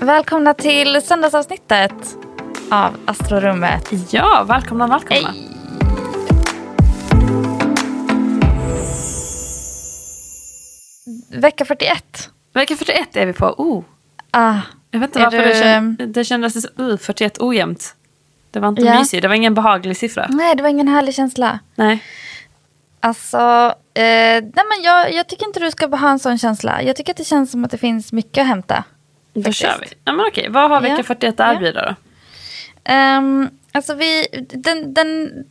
Välkomna till söndagsavsnittet av Astrorummet. Ja, välkomna. Hej. Vecka 41. Vecka 41 är vi på. Jag vet inte varför det kändes 41 ojämnt. Det var inte mysigt, det var ingen behaglig siffra. Nej, det var ingen härlig känsla. Nej. Alltså, jag tycker inte du ska ha en sån känsla. Jag tycker att det känns som att det finns mycket att hämta. Då kör vi. Ja, men okej, vad har vecka 41 erbjuder då? Alltså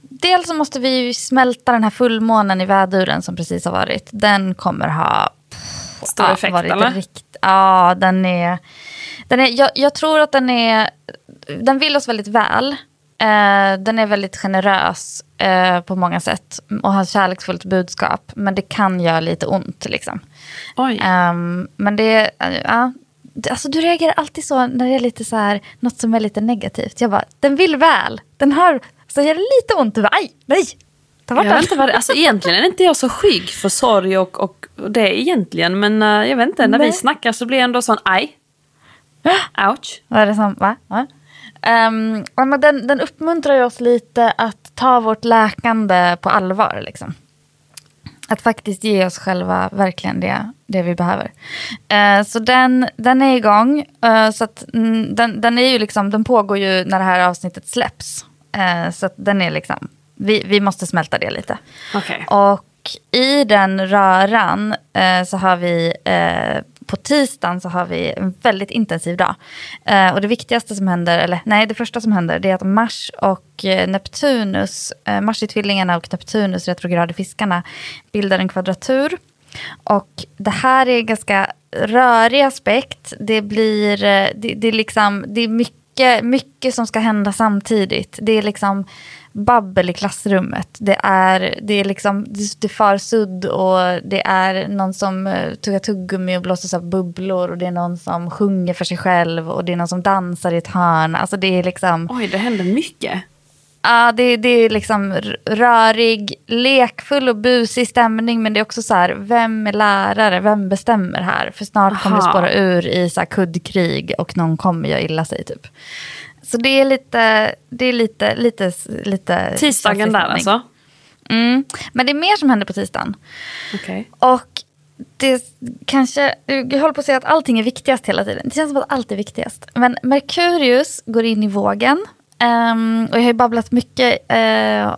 dels så måste vi smälta den här fullmånen i väduren som precis har varit. Den kommer ha stor effekt, eller? Jag tror att den vill oss väldigt väl. Den är väldigt generös på många sätt och har kärleksfullt budskap, men det kan göra lite ont liksom. Oj. Men det alltså du reagerar alltid så när det är lite så här något som är lite negativt. Jag bara, den vill väl. Den har så gör det lite ont. Aj, nej. Ta bort den. Alltså egentligen är inte jag så skygg för sorg och det egentligen, men jag vet inte, när vi snackar så blir jag ändå sån aj. Ouch. Vad är det som, va? Ja. Men den uppmuntrar ju oss lite att ta vårt läkande på allvar liksom. Att faktiskt ge oss själva verkligen det vi behöver. Så den är igång. Så att den är ju liksom, den pågår ju när det här avsnittet släpps. Så att den är liksom, vi måste smälta det lite. Okay. Och i den röran så har vi på tisdagen så har vi en väldigt intensiv dag. Och det viktigaste som händer, det första som händer, det är att Mars och Neptunus, Mars i tvillingarna och Neptunus retrograd i fiskarna, bildar en kvadratur. Och det här är en ganska rörig aspekt. Det blir, det är liksom, det är mycket som ska hända samtidigt. Det är liksom babbel i klassrummet. Det är liksom, det far sudd och det är någon som tuggar tuggummi och blåser av bubblor och det är någon som sjunger för sig själv och det är någon som dansar i ett hörn. Alltså det är liksom... Oj, det händer mycket. Ja, det är liksom rörig, lekfull och busig stämning, men det är också så här, vem är lärare? Vem bestämmer här? För snart kommer det spåra ur i så här kuddkrig och någon kommer göra illa sig typ. Så det är lite tisdagen där alltså. Mm. Men det är mer som händer på tisdagen. Okej. Och det kanske, jag håller på att säga att allting är viktigast hela tiden. Det känns som att allt är viktigast. Men Merkurius går in i vågen. Och jag har ju babblat mycket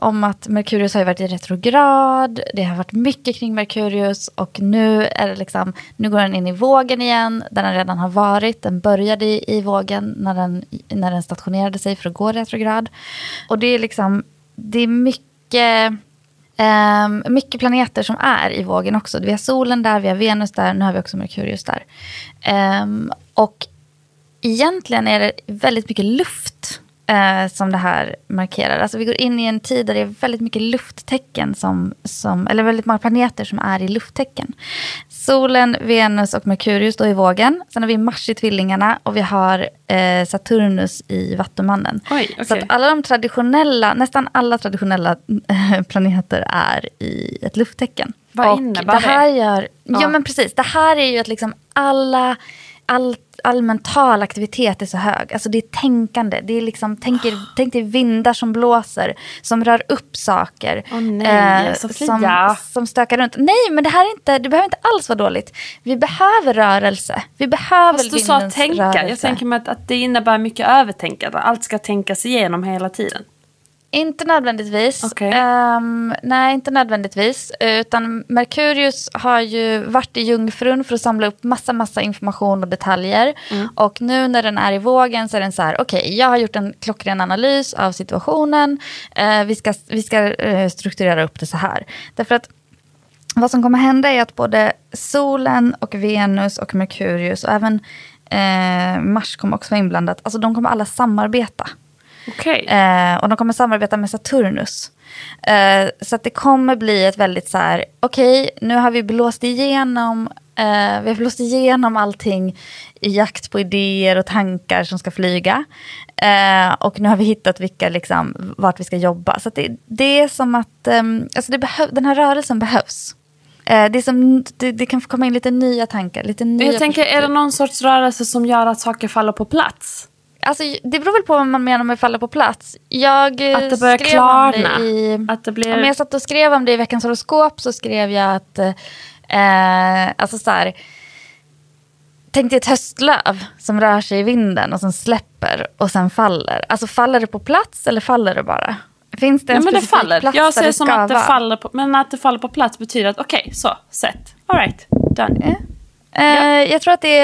om att Merkurius har ju varit i retrograd. Det har varit mycket kring Merkurius och nu är det liksom, nu går den in i vågen igen där den redan har varit. Den började i vågen när den stationerade sig för att gå retrograd. Och det är liksom, det är mycket planeter som är i vågen också. Vi har solen där, vi har Venus där, nu har vi också Merkurius där. Och egentligen är det väldigt mycket luft som det här markerar. Alltså vi går in i en tid där det är väldigt mycket lufttecken eller väldigt många planeter som är i lufttecken. Solen, Venus och Merkurius då i vågen. Sen har vi Mars i tvillingarna och vi har Saturnus i vattumannen. Oj, okay. Så att alla de traditionella, nästan alla traditionella planeter är i ett lufttecken. Vad och innebär det? Här gör, ja men precis, det här är ju att liksom all mental aktivitet är så hög. Alltså det är tänkande. Det är liksom, tänk dig vindar som blåser, som rör upp saker. Som stökar runt. Nej, men det här är inte, det behöver inte alls vara dåligt. Vi behöver rörelse. Vi behöver vindens rörelse. Fast du sa tänka. Jag tänker mig att det innebär mycket övertänkande. Allt ska tänkas igenom hela tiden. Inte nödvändigtvis. Okay. Nej, inte nödvändigtvis. Utan Merkurius har ju varit i Jungfrun för att samla upp massa information och detaljer. Mm. Och nu när den är i vågen så är den så här, okej, jag har gjort en klockren analys av situationen. Vi ska strukturera upp det så här. Därför att Vad som kommer hända är att både solen och Venus och Merkurius och även Mars kommer också vara inblandat. Alltså de kommer alla samarbeta. Okej. Och de kommer samarbeta med Saturnus. Så att det kommer bli ett väldigt så här, okej, nu har vi blåst igenom allting i jakt på idéer och tankar som ska flyga. Och nu har vi hittat vilka, liksom, vart vi ska jobba. Så att det är som att alltså den här rörelsen behövs. Det kan komma in lite nya tankar. Lite nya är det någon sorts rörelse som gör att saker faller på plats? Alltså, det beror väl på vad man menar med faller på plats. Att det börjar klarna. Om jag satt och skrev om det i veckans horoskop så skrev jag att tänk dig ett höstlöv som rör sig i vinden och som släpper och sen faller. Alltså faller det på plats eller faller det bara? Finns det en specifik plats? Jag ser det som att det faller på, men att det faller på plats betyder att okej, så, set. All right, done. Jag tror att det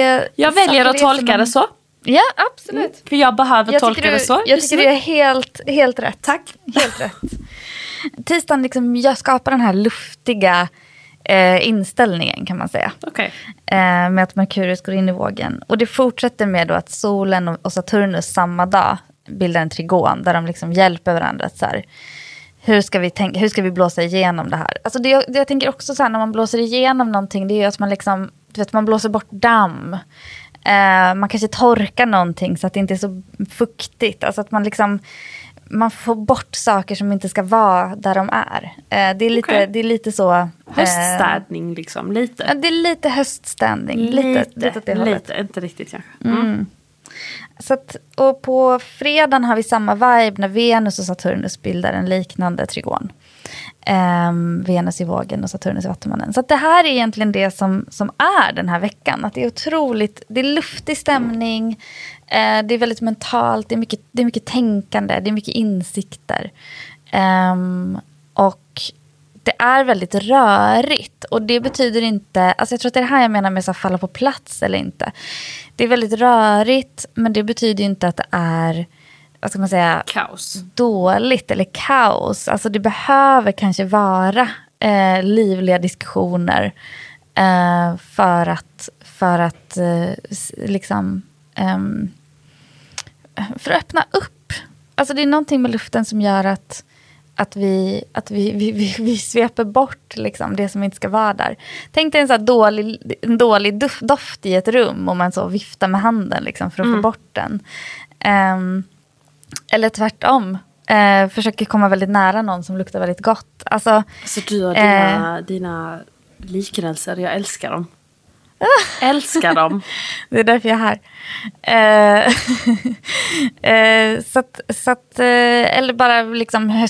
är jag väljer att tolka det så. Ja, absolut. För jag behöver tolka det så. Jag tycker det är helt rätt. Tack. Helt rätt. Tisdagen liksom, jag skapar den här luftiga inställningen kan man säga. Okay. Med att Merkurius går in i vågen. Och det fortsätter med då att solen och Saturnus samma dag bildar en trigon där de liksom hjälper varandra att så här, hur ska vi blåsa igenom det här? Alltså det jag tänker också så här, när man blåser igenom någonting, det är ju att man liksom, du vet, man blåser bort damm. Man kanske torkar någonting så att det inte är så fuktigt. Alltså att man liksom, man får bort saker som inte ska vara där de är. Det är lite så... höststädning liksom, lite. Ja, det är lite höststädning. Lite inte riktigt kanske. Mm. Så att, och på fredagen har vi samma vibe när Venus och Saturnus bildar en liknande trigon. Venus i vågen och Saturnus i vattenmannen. Så att det här är egentligen det som är den här veckan. Att det är otroligt, det är luftig stämning, det är väldigt mentalt, det är mycket tänkande, det är mycket insikter. Och det är väldigt rörigt. Och det betyder inte, alltså jag tror att det är det här jag menar med att falla på plats eller inte. Det är väldigt rörigt, men det betyder inte att det är, vad ska man säga, kaos. Dåligt eller kaos. Alltså det behöver kanske vara livliga diskussioner för att öppna upp. Alltså det är någonting med luften som gör att vi sveper bort liksom det som inte ska vara där. Tänk dig en så här dålig doft i ett rum om man så viftar med handen liksom för att få bort den. Eller tvärtom. Försöker komma väldigt nära någon som luktar väldigt gott. Alltså du har dina liknelser. Jag älskar dem. Älskar dem. Det är därför jag är här. Eller bara liksom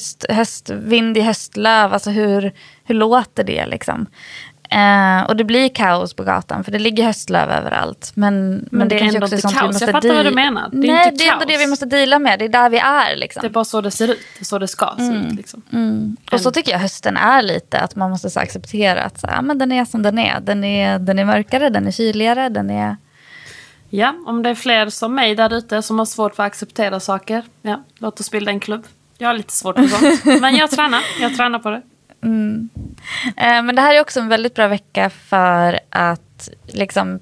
vind i höstlöv. Alltså hur låter det liksom? Och det blir kaos på gatan för det ligger höstlöv överallt men det är ändå också inte kaos, jag fattar vad du menar. Det är ändå det vi måste deala med, det är där vi är liksom. Det är bara så det ser ut, det är så det ska se ut liksom. Och så tycker jag hösten är lite att man måste så acceptera att så här, men den är som den är, den är mörkare, den är kyligare, den är... Ja, om det är fler som mig där ute som har svårt för att acceptera saker, ja, låt oss bilda en klubb. Jag har lite svårt för sånt, men jag tränar på det. Mm. Men det här är också en väldigt bra vecka för att liksom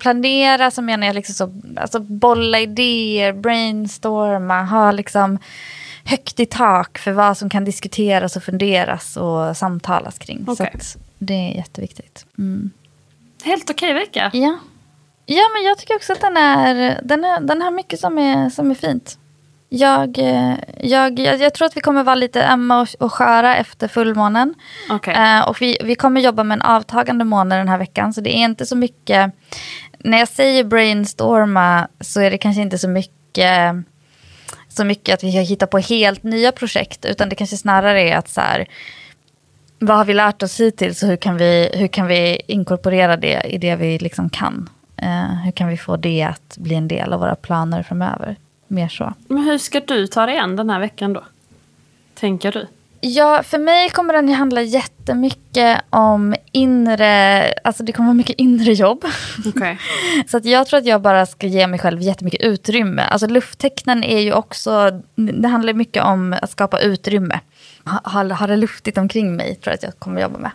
planera som menar jag liksom så, alltså bolla idéer, brainstorma, ha liksom högt i tak för vad som kan diskuteras och funderas och samtalas kring. Okay. Så att det är jätteviktigt. Mm. Helt okej vecka. Ja. Ja, men jag tycker också att den har mycket som är fint. Jag tror att vi kommer vara lite ömma och sköra efter fullmånen. Okay. Och vi kommer jobba med en avtagande måne den här veckan. Så det är inte så mycket... När jag säger brainstorma så är det kanske inte så mycket att vi hittar på helt nya projekt. Utan det kanske snarare är att så här... Vad har vi lärt oss hittills och hur kan vi inkorporera det i det vi liksom kan? Hur kan vi få det att bli en del av våra planer framöver? Mer så. Men hur ska du ta dig an den här veckan då? Tänker du? Ja, för mig kommer den ju handla jättemycket om inre, alltså det kommer vara mycket inre jobb. Okay. Så att jag tror att jag bara ska ge mig själv jättemycket utrymme. Alltså lufttecknen är ju också, det handlar mycket om att skapa utrymme. Ha det luftigt omkring mig, tror jag att jag kommer jobba med.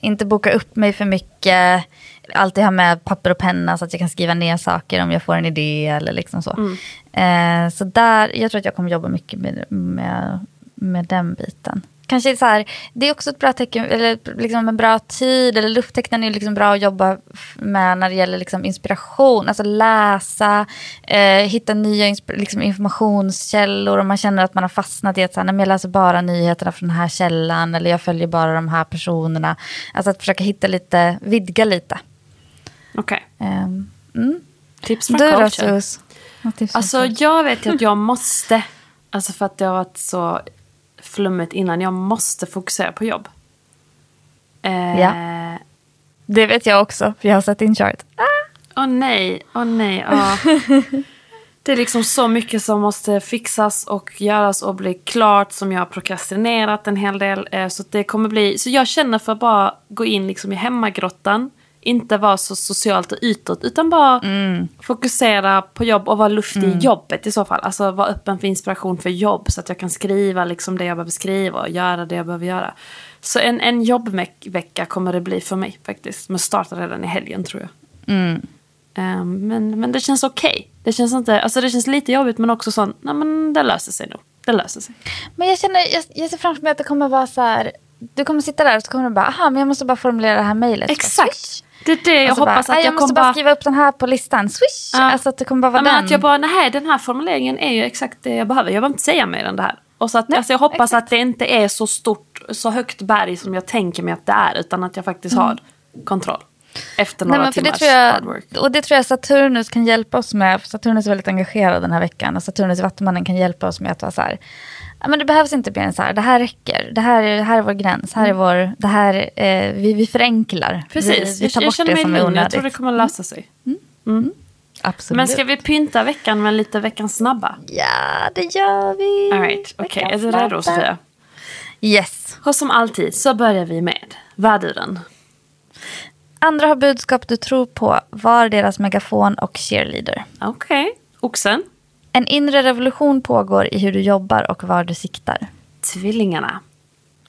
Inte boka upp mig för mycket, alltid ha med papper och penna så att jag kan skriva ner saker om jag får en idé eller liksom så. Mm. Så där, jag tror att jag kommer jobba mycket med den biten. Kanske så här, det är också ett bra tecken, eller liksom en bra tid, eller lufttecknen är liksom bra att jobba med när det gäller liksom inspiration, alltså läsa, hitta nya liksom informationskällor, om man känner att man har fastnat i att så här, jag läser bara nyheterna från den här källan, eller jag följer bara de här personerna, alltså att försöka hitta lite, vidga lite. Okej. Okay. Tips från coachen. Alltså jag vet att jag måste, alltså för att det har varit så flummet innan, jag måste fokusera på jobb. Ja. Det vet jag också, för jag har satt in chart. Åh nej. Ah. Det är liksom så mycket som måste fixas och göras och bli klart, som jag har prokrastinerat en hel del. Så det kommer bli, så jag känner för att bara gå in liksom i hemmagrottan, inte vara så socialt och ytåt, utan bara fokusera på jobb och vara luftig i jobbet i så fall. Alltså vara öppen för inspiration för jobb, så att jag kan skriva liksom det jag behöver skriva och göra det jag behöver göra. Så en jobbvecka kommer det bli för mig faktiskt. Men startar redan i helgen, tror jag. Men det känns okej. Det känns inte, alltså det känns lite jobbigt, men också sånt, nej men det löser sig nog. Det löser sig. Men jag känner, jag ser framför mig att det kommer vara så här, du kommer sitta där och så kommer du bara, aha, men jag måste bara formulera det här mejlet. Exakt. Det är det jag alltså hoppas bara, att jag måste bara skriva upp den här på listan. Swish. Ja. Alltså att det kommer bara vara den. Att jag bara, nej, den här formuleringen är ju exakt det jag behöver. Jag behöver inte säga mer än det här. Och så att, nej, alltså jag hoppas exakt att det inte är så stort, så högt berg som jag tänker mig att det är, utan att jag faktiskt har kontroll efter några timmars hard work. Och det tror jag Saturnus kan hjälpa oss med. Saturnus är väldigt engagerad den här veckan, och Saturnus i Vattumannen kan hjälpa oss med att vara så här, men det behövs inte bli en så här, det här räcker, det här är vår gräns, här är vår, det här, vi förenklar. Precis, vi tar bort det som är onödigt. Jag tror det kommer lösa sig. Absolut. Men ska vi pynta veckan med lite veckans snabba? Ja, det gör vi. All right, okej, är det redo, Sofia? Yes. Och som alltid så börjar vi med värduren. Andra har budskap du tror på, var deras megafon och cheerleader. Okej. Oxen. En inre revolution pågår i hur du jobbar och var du siktar. Tvillingarna.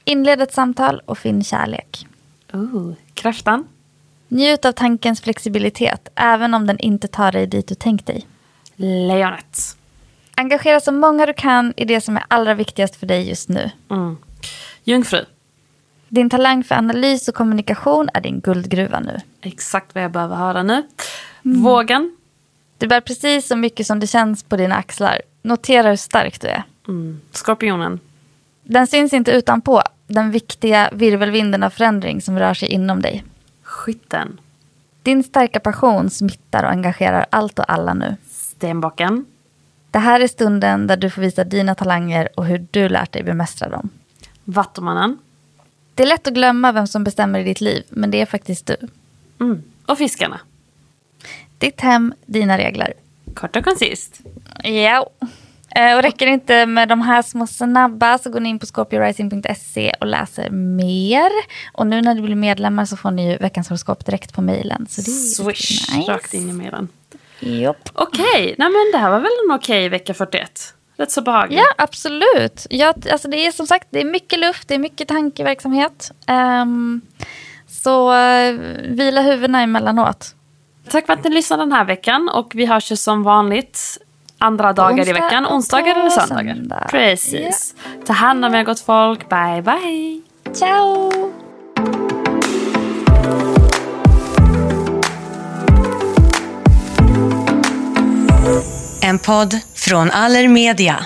Inled ett samtal och finn kärlek. Kräftan. Njut av tankens flexibilitet, även om den inte tar dig dit du tänkt dig. Lejonet. Engagera så många du kan i det som är allra viktigast för dig just nu. Jungfru. Din talang för analys och kommunikation är din guldgruva nu. Exakt vad jag behöver höra nu. Vågen. Du bär precis så mycket som det känns på dina axlar. Notera hur stark du är. Skorpionen. Den syns inte utanpå. Den viktiga virvelvinden av förändring som rör sig inom dig. Skytten. Din starka passion smittar och engagerar allt och alla nu. Stenbocken. Det här är stunden där du får visa dina talanger och hur du lärt dig bemästra dem. Vattumannen. Det är lätt att glömma vem som bestämmer i ditt liv, men det är faktiskt du. Och fiskarna. Ditt hem, dina regler. Kort och konsist. Ja. Och räcker det inte med de här små snabba, så går ni in på scopiorising.se och läser mer. Och nu när du blir medlemmar så får ni ju veckans horoskop direkt på mejlen. Så det är swish, nice. Rakt in i mejlen. Okej, nej men det här var väl en okej vecka 41. Rätt så behagligt. Ja, absolut. Alltså det är som sagt, det är mycket luft, det är mycket tankeverksamhet. Så vila huvudena emellanåt. Tack för att ni lyssnade den här veckan, och vi hörs ju som vanligt andra dagar i veckan, onsdagar eller söndagar. Söndag. Precis. Yeah. Ta hand om er, gott folk. Bye bye. Ciao. En podd från Aller Media.